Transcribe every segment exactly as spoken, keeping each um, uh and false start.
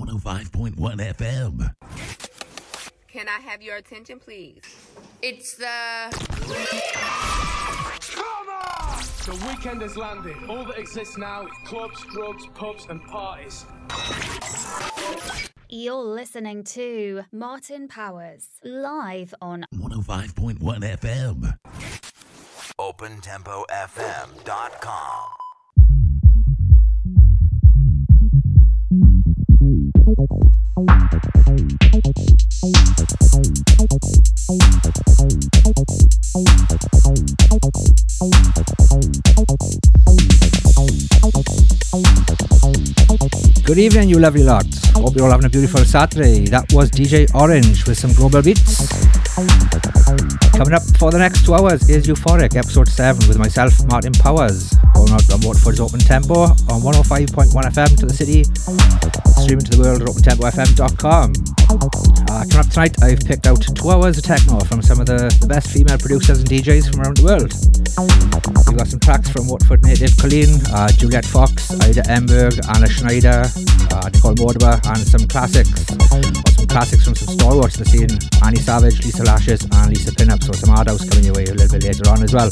one oh five point one F M. Can I have your attention, please? It's the... Come on! The weekend has landed. All that exists now is clubs, drugs, pubs and parties. You're listening to Martin Powers, live on one oh five point one F M. Open Tempo F M dot com. Good evening, you lovely lot. Hope you're all having a beautiful Saturday. That was D J Orange with some global beats. Coming up for the next two hours is Euphoric episode seven with myself, Martin Powers, going out on Watford's Open Tempo on one oh five point one F M to the city, streaming to the world at Open Tempo F M dot com. Uh, coming up tonight, I've picked out two hours of techno from some of the, the best female producers and D Js from around the world. We've got some tracks from Watford native Colleen, uh, Juliet Fox, Ida Emberg, Anna Schneider, uh, Nicole Mordaba, and some classics. Or some classics from some stalwarts in the scene, Annie Savage, Lisa Lashes, and Lisa Pinup. So some hard house coming your way a little bit later on as well.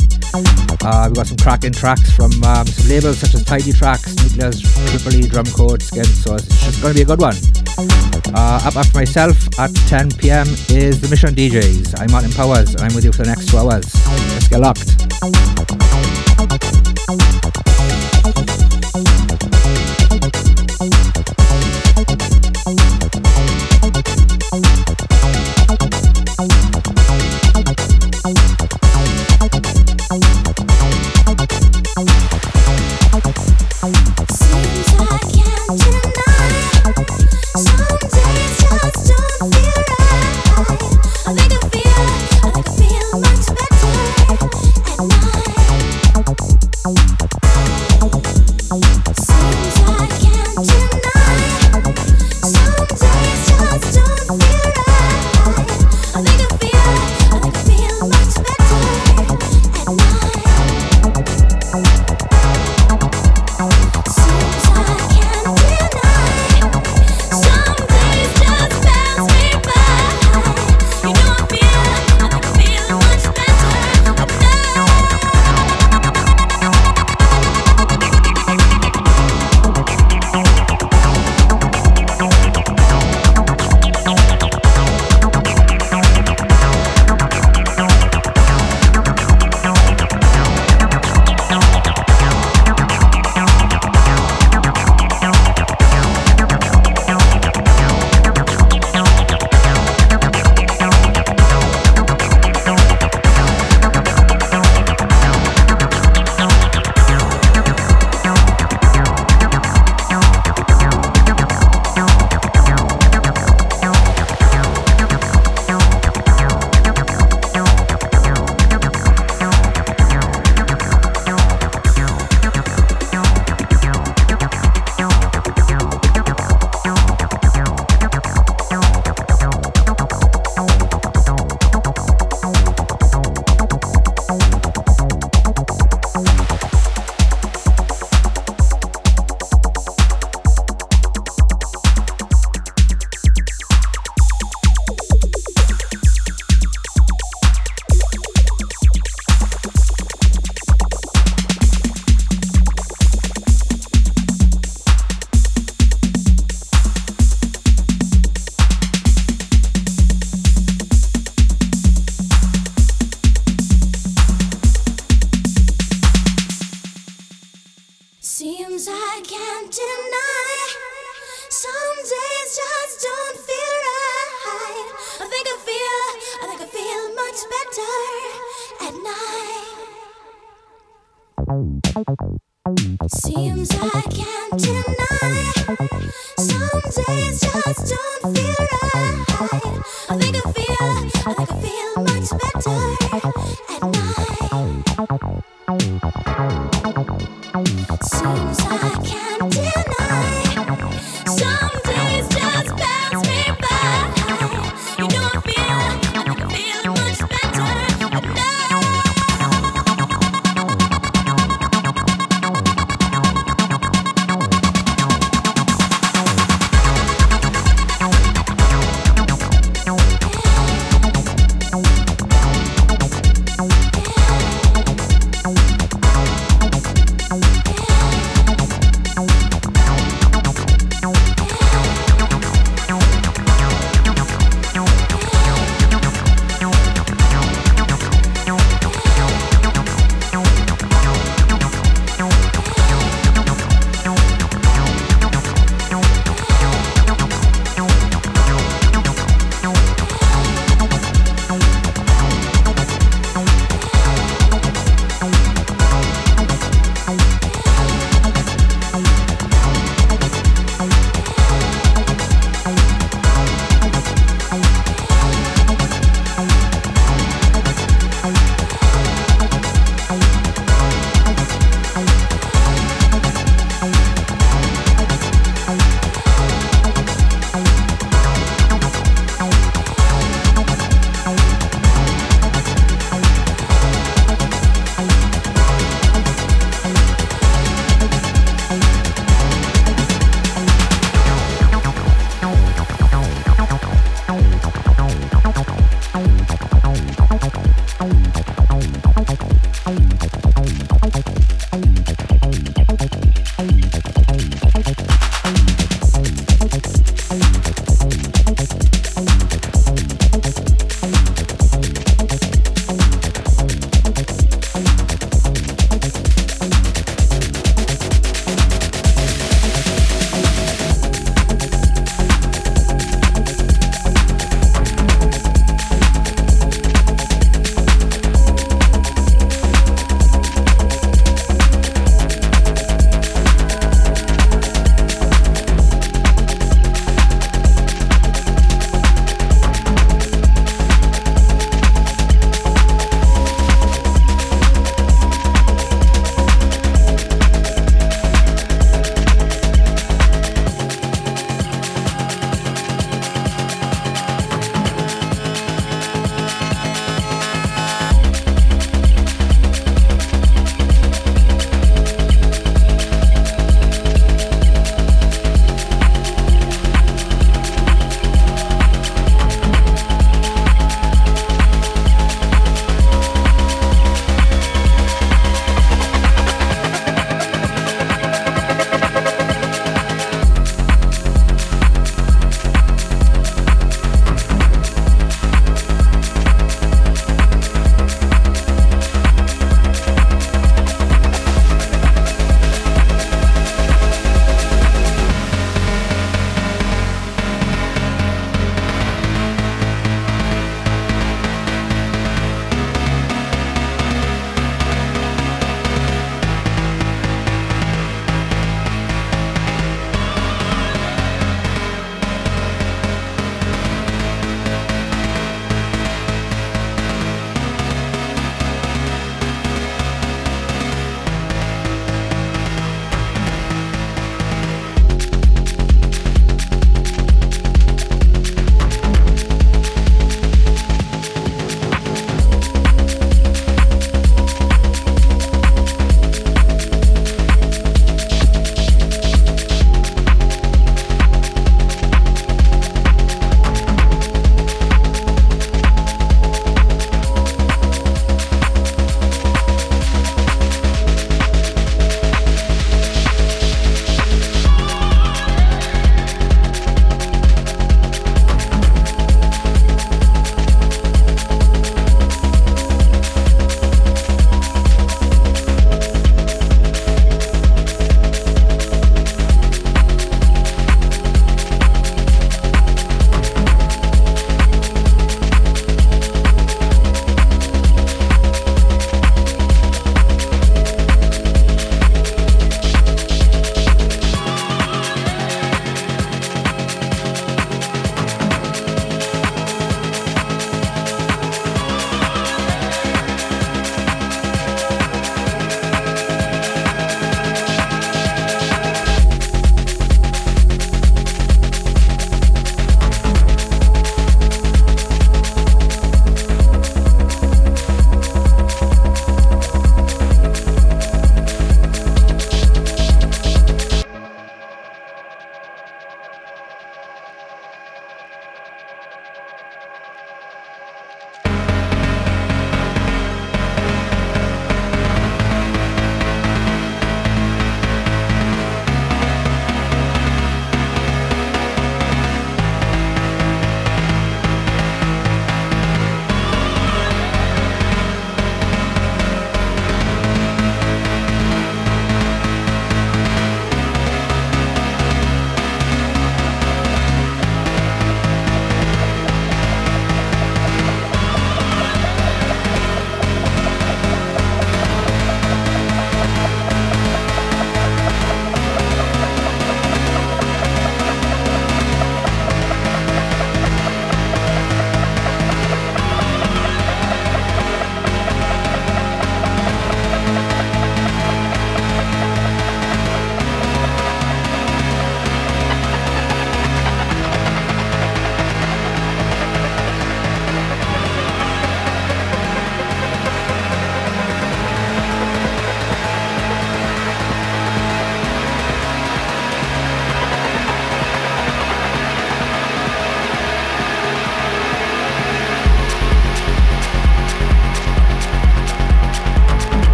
Uh, we've got some cracking tracks from um, some labels such as Tidy Tracks, Nuclear's Triple E, Drum Coats, Skin Source. It's going to be a good one. Uh, up after myself at ten p m is the Mission D Js. I'm Martin Powers and I'm with you for the next two hours. Let's get locked.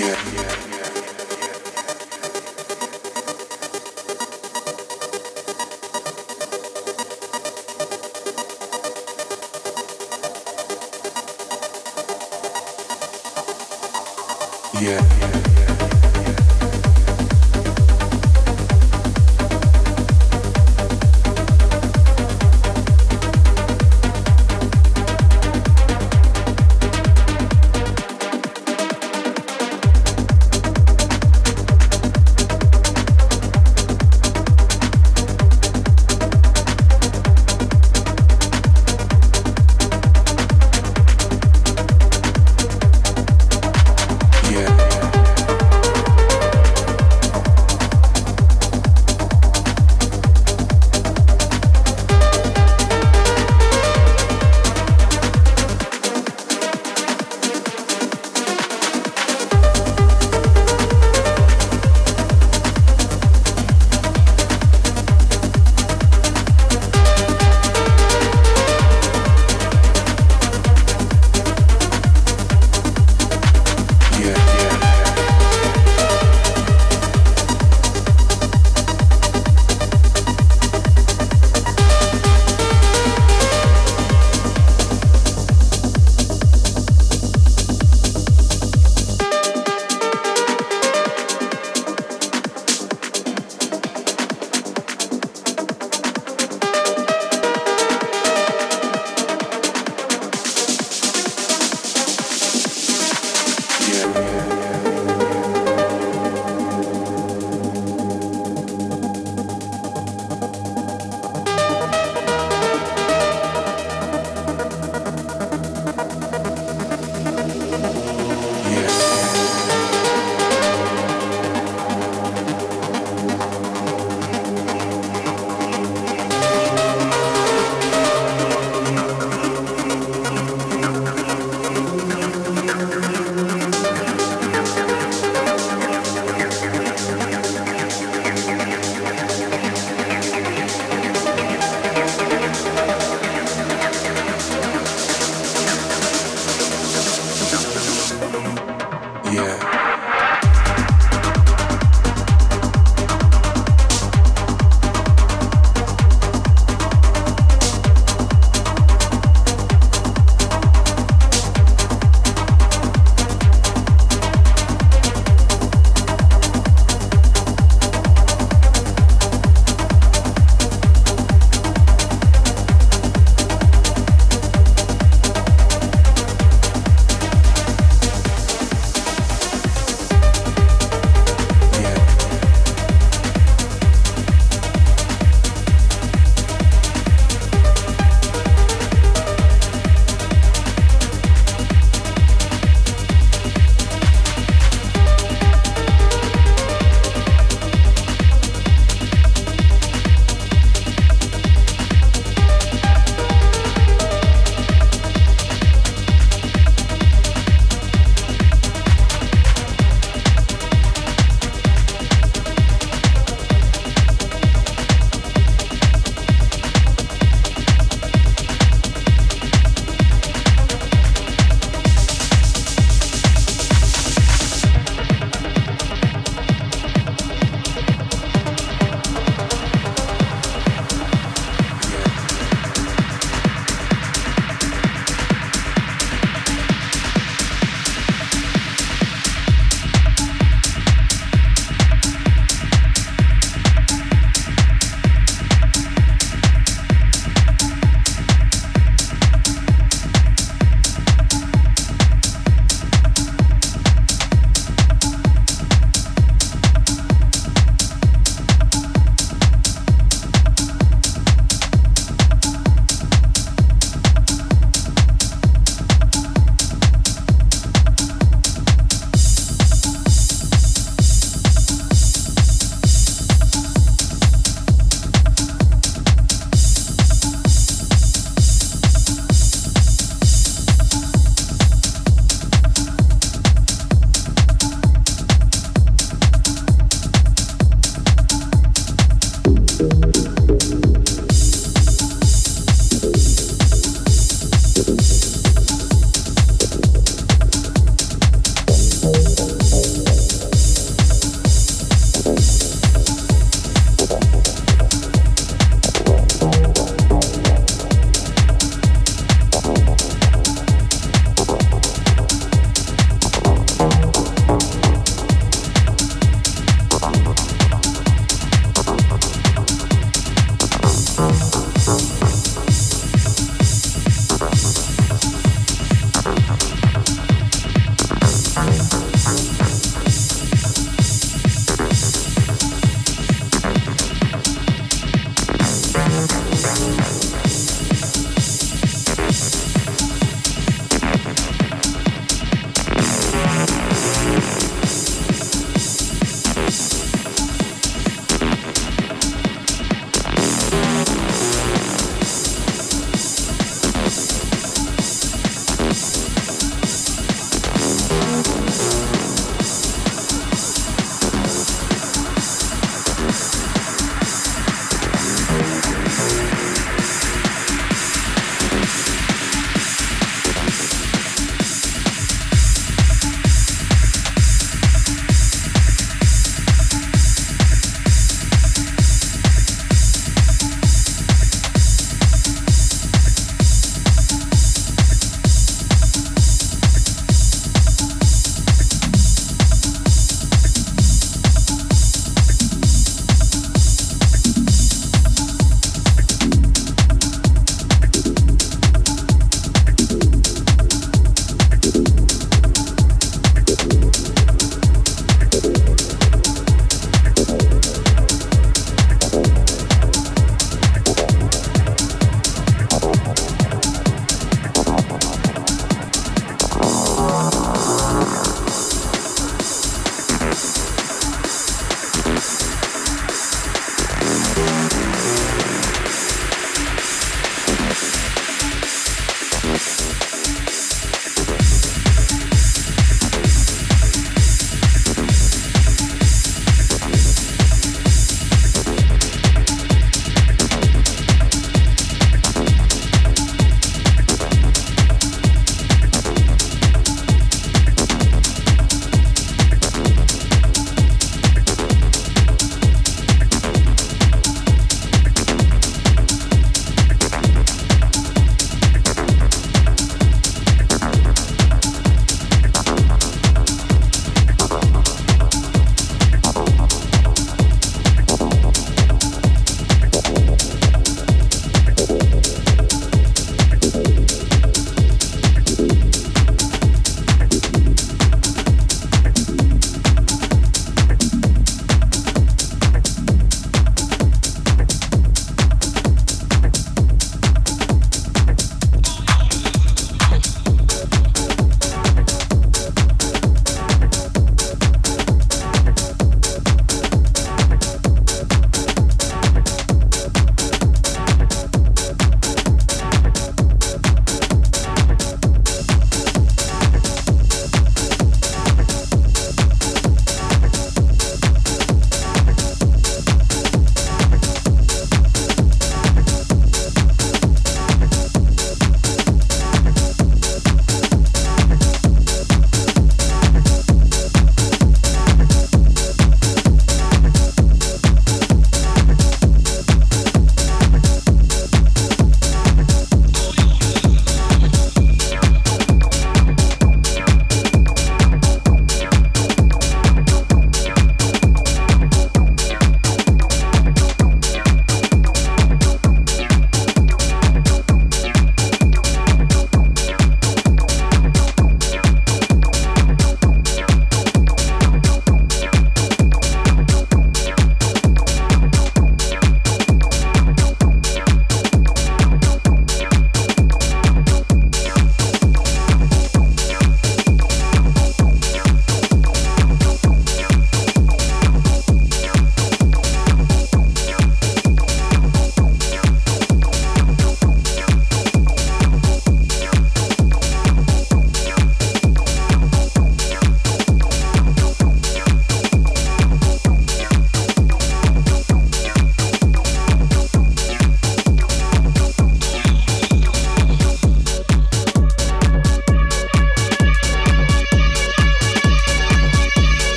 Yeah.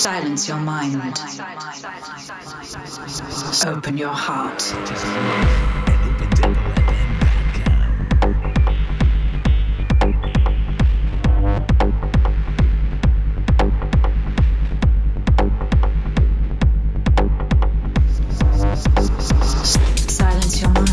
Silence your mind. Open your heart. Silence your mind.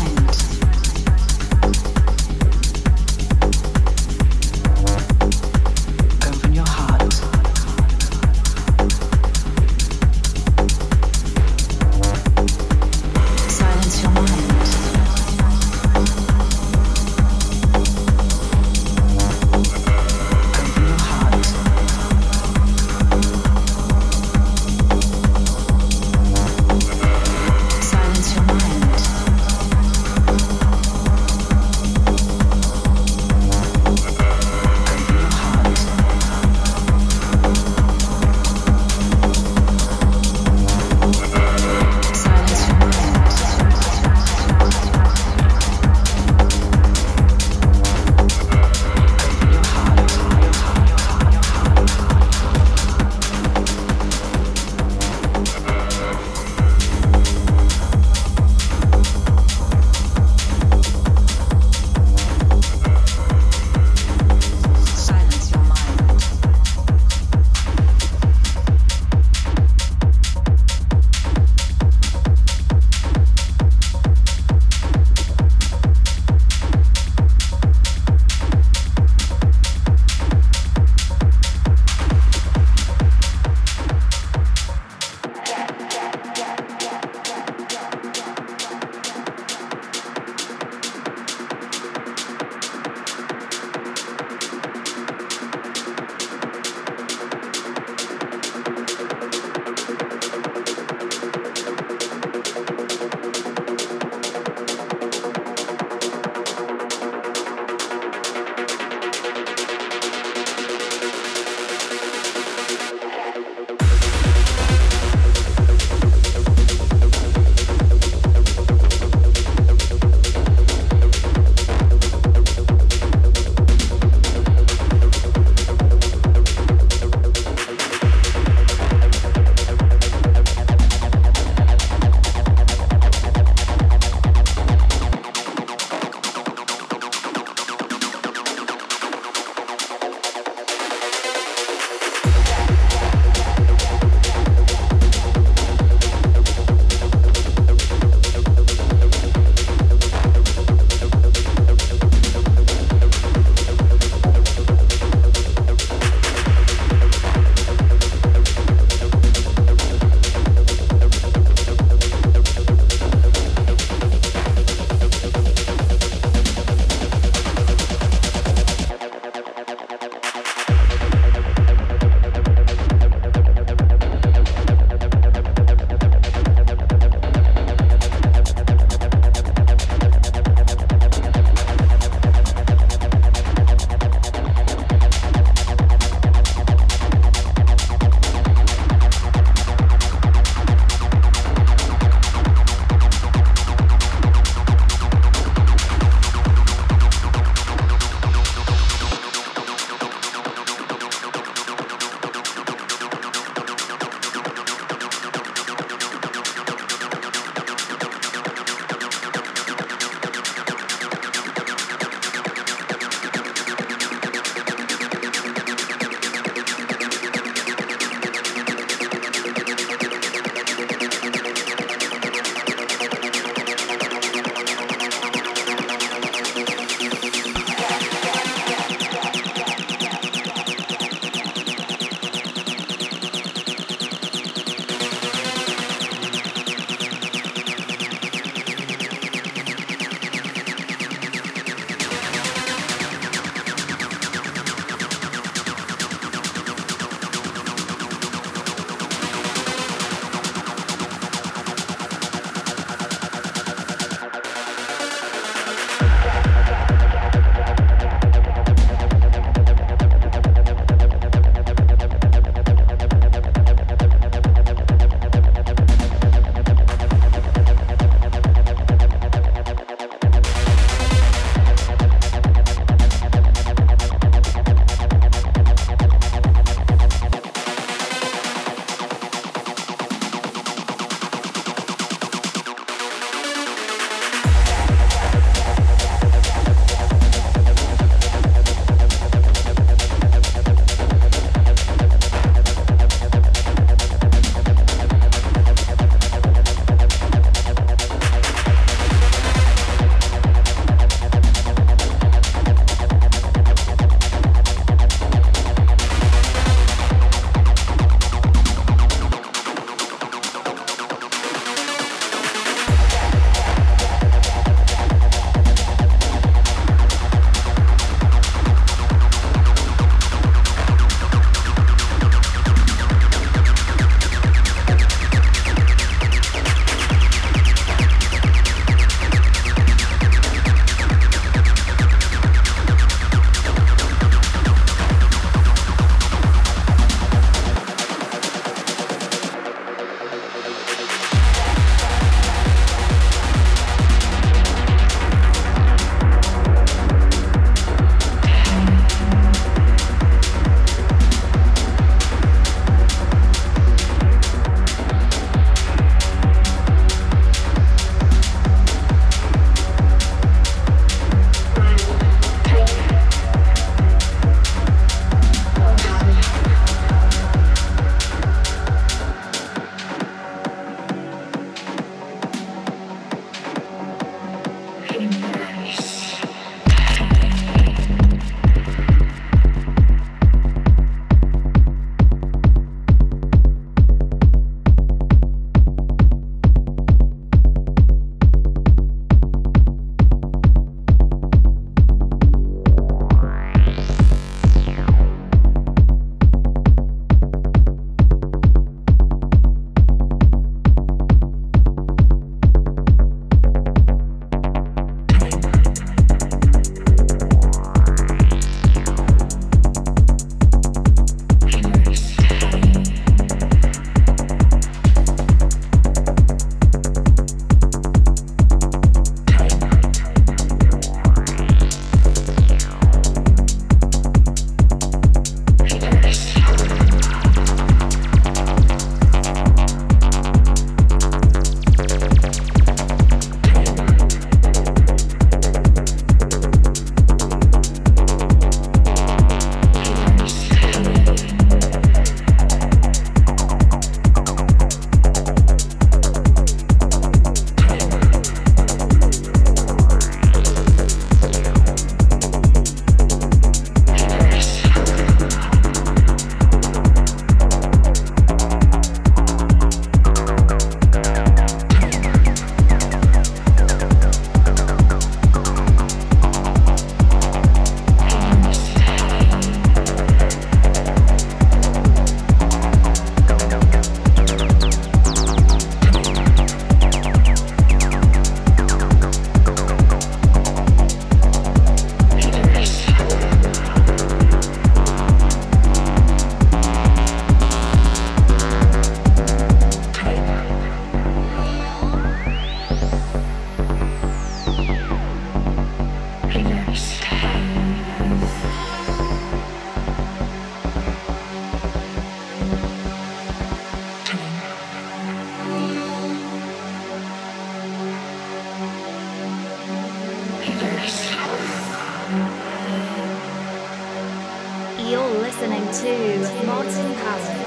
You're listening to Martin Powers.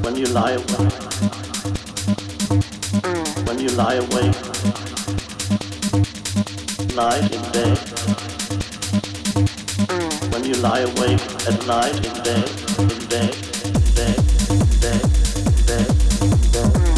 When you lie awake, when you lie awake, night and day. When you lie awake at night and day, and day, and day, and day, and day, and day.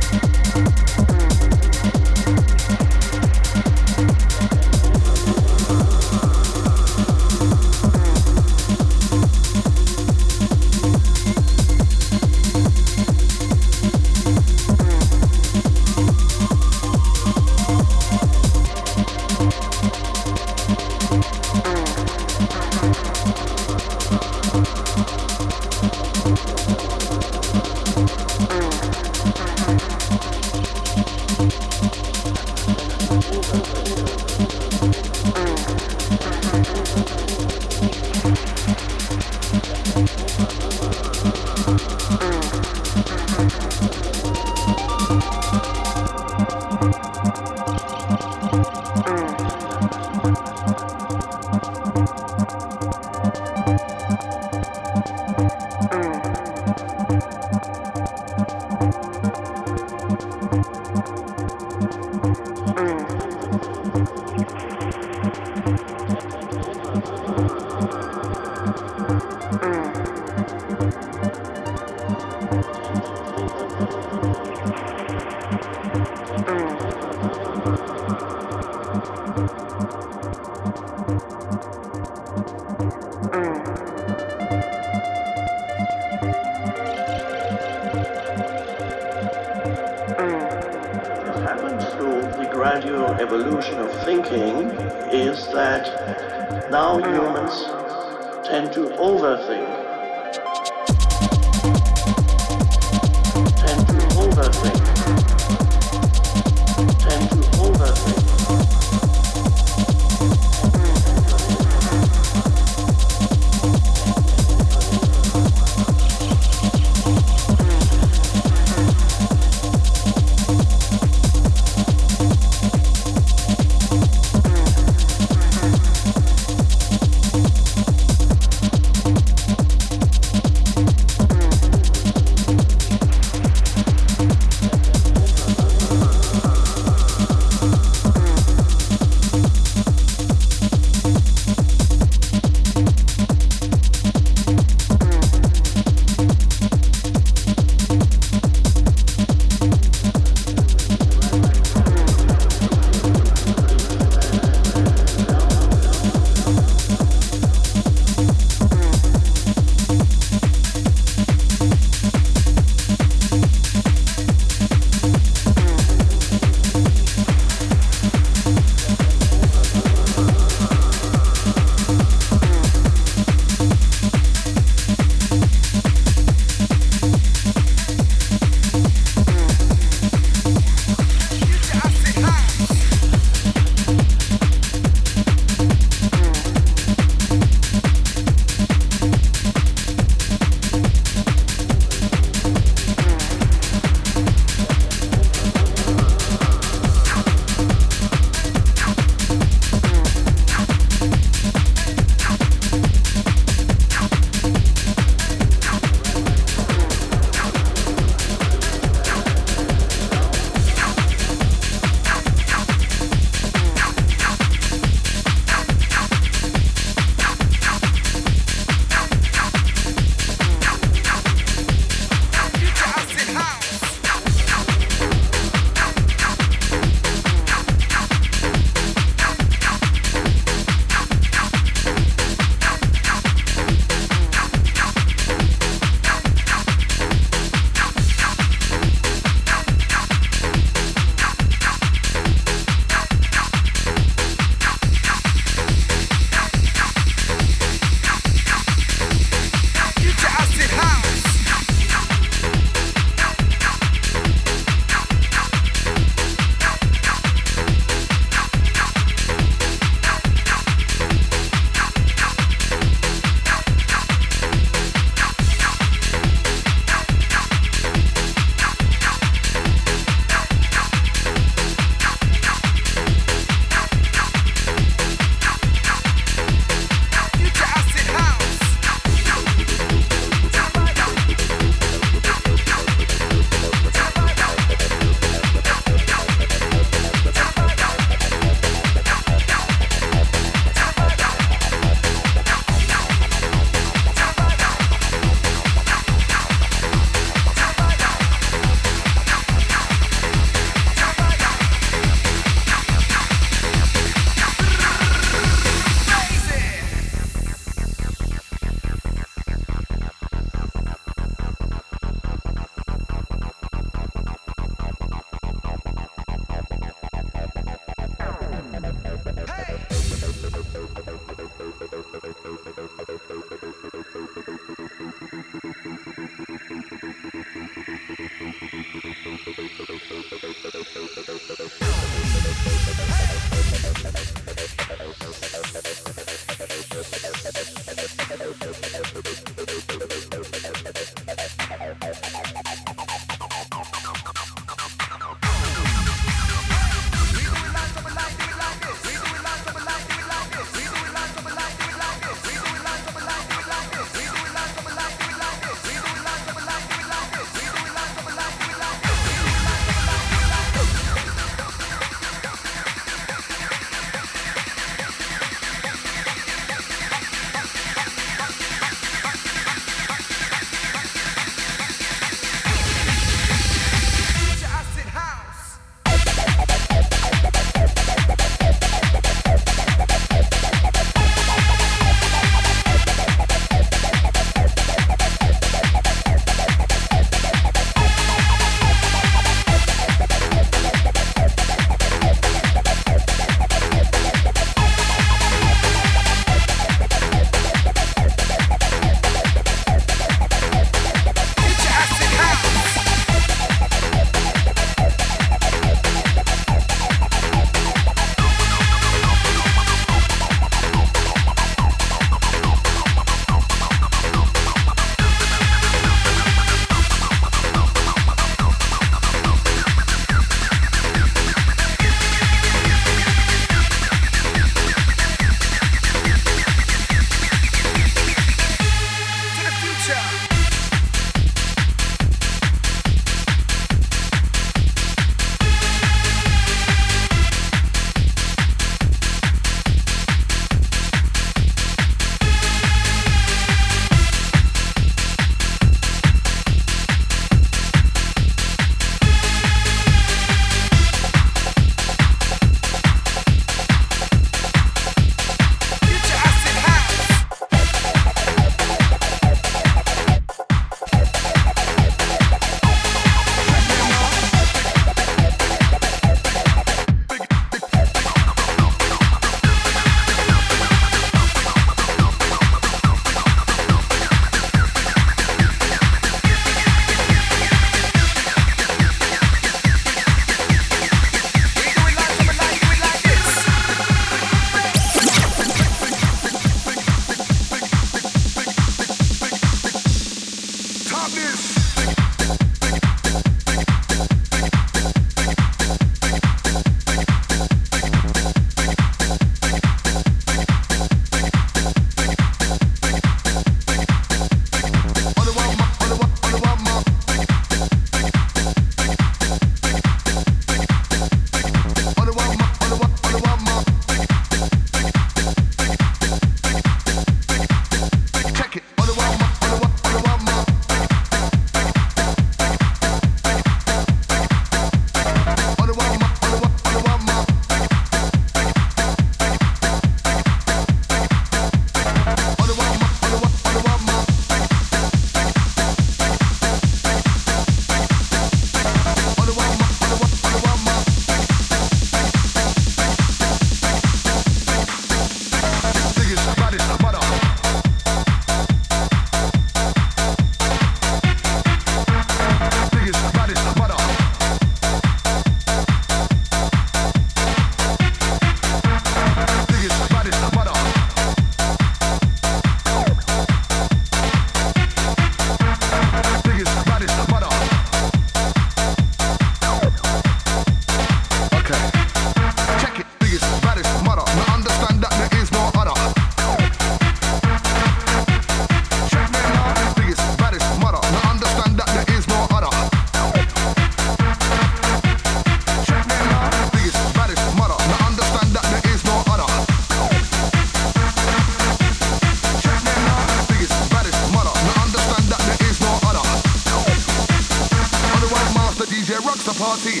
party.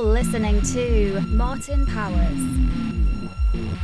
You're listening to Martin Powers. Why?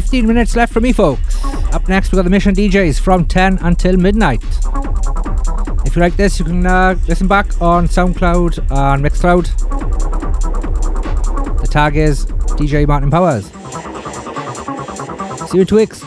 fifteen minutes left for me, folks. Up next, we've got the Mission D Js from ten until midnight. If you like this, you can uh, listen back on SoundCloud and Mixcloud. The tag is D J Martin Powers. See you in two weeks.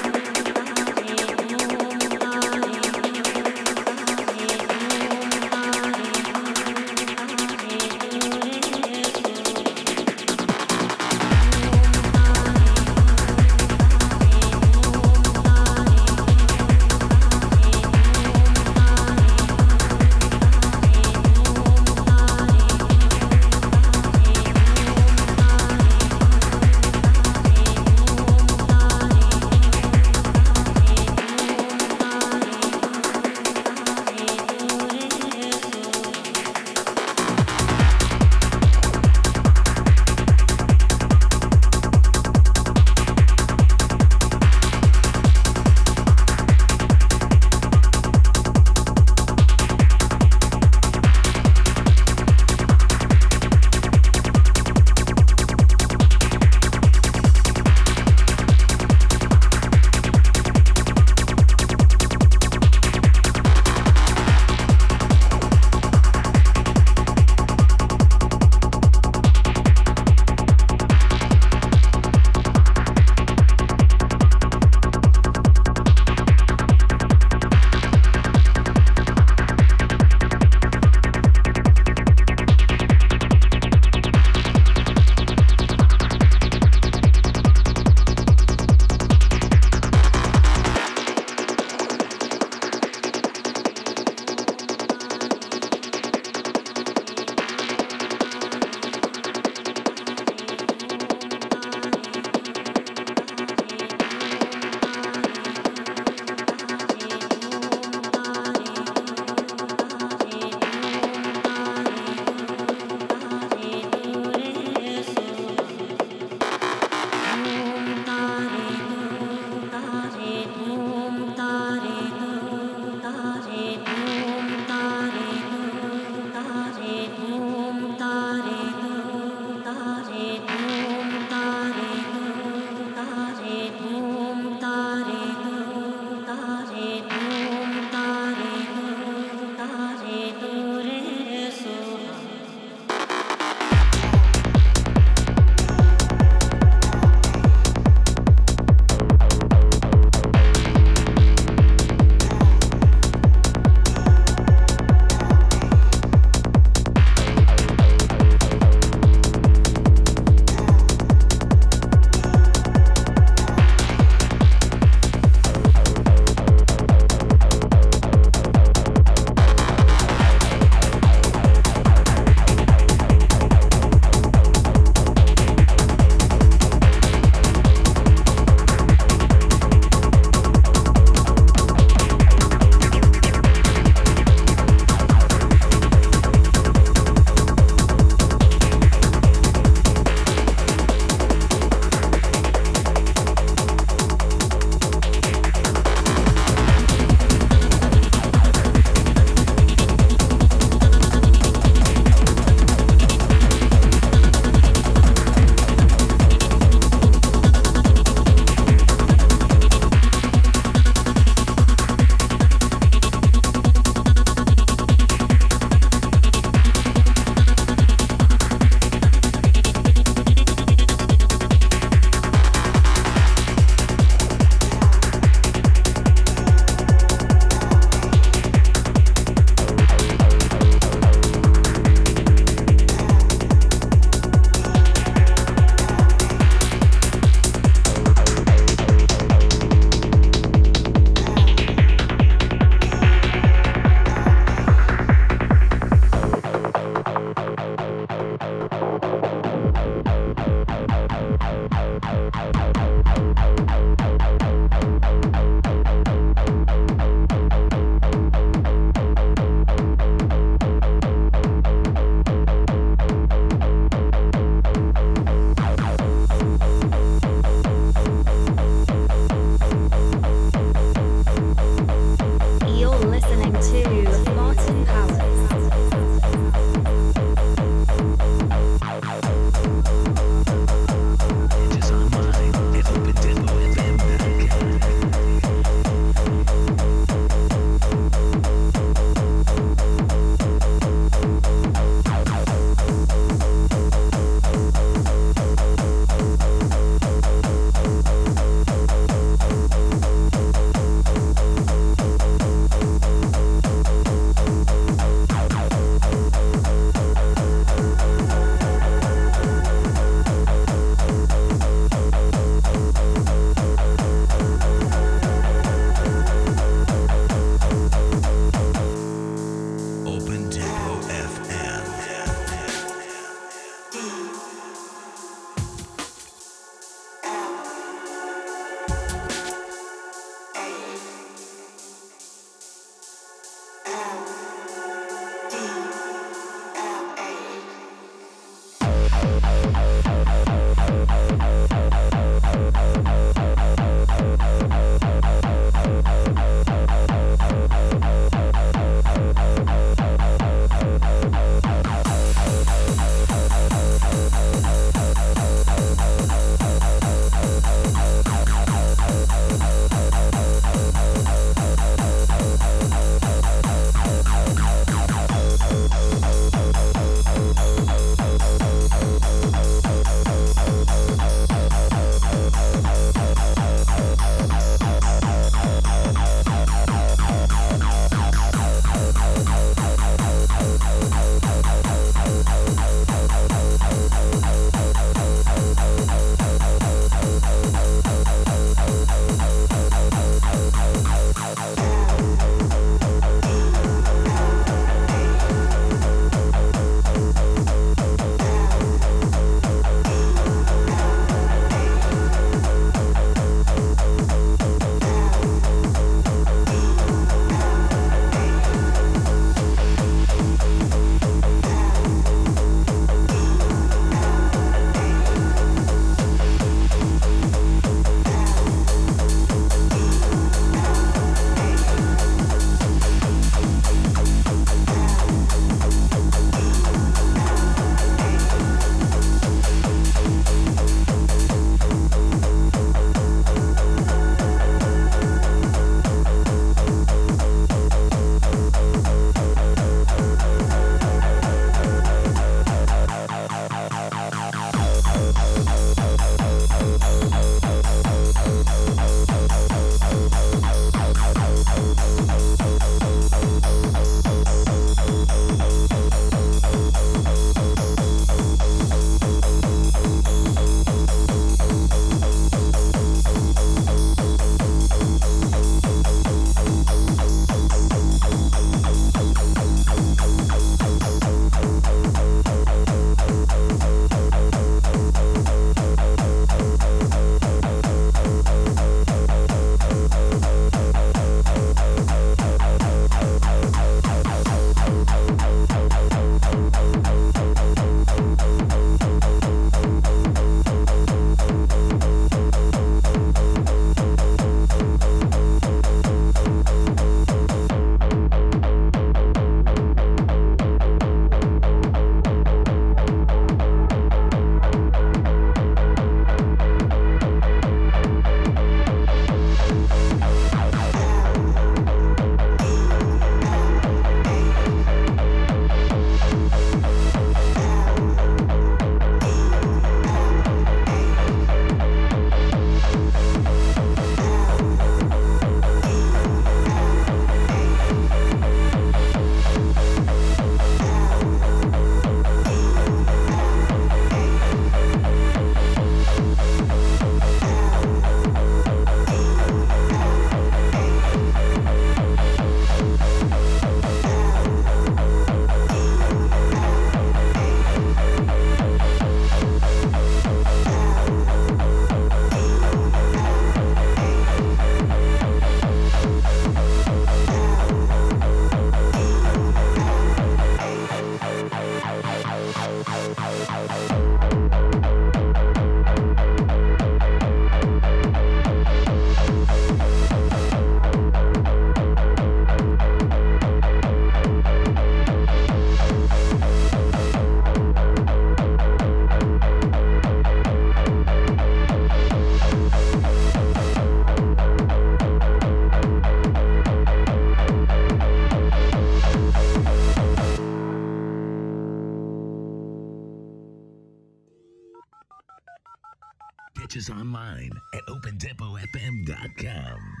purchase online at open tempo f m dot com.